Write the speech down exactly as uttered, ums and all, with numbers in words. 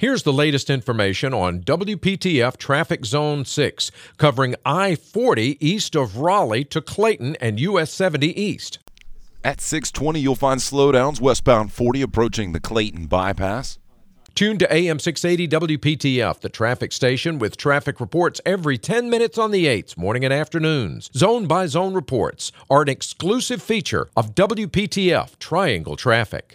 Here's the latest information on W P T F Traffic Zone six, covering I forty east of Raleigh to Clayton and U S seventy east. At six twenty, you'll find slowdowns westbound forty approaching the Clayton bypass. Tune to A M six eighty W P T F, the traffic station, with traffic reports every ten minutes on the eights, morning and afternoons. Zone-by-zone reports are an exclusive feature of W P T F Triangle Traffic.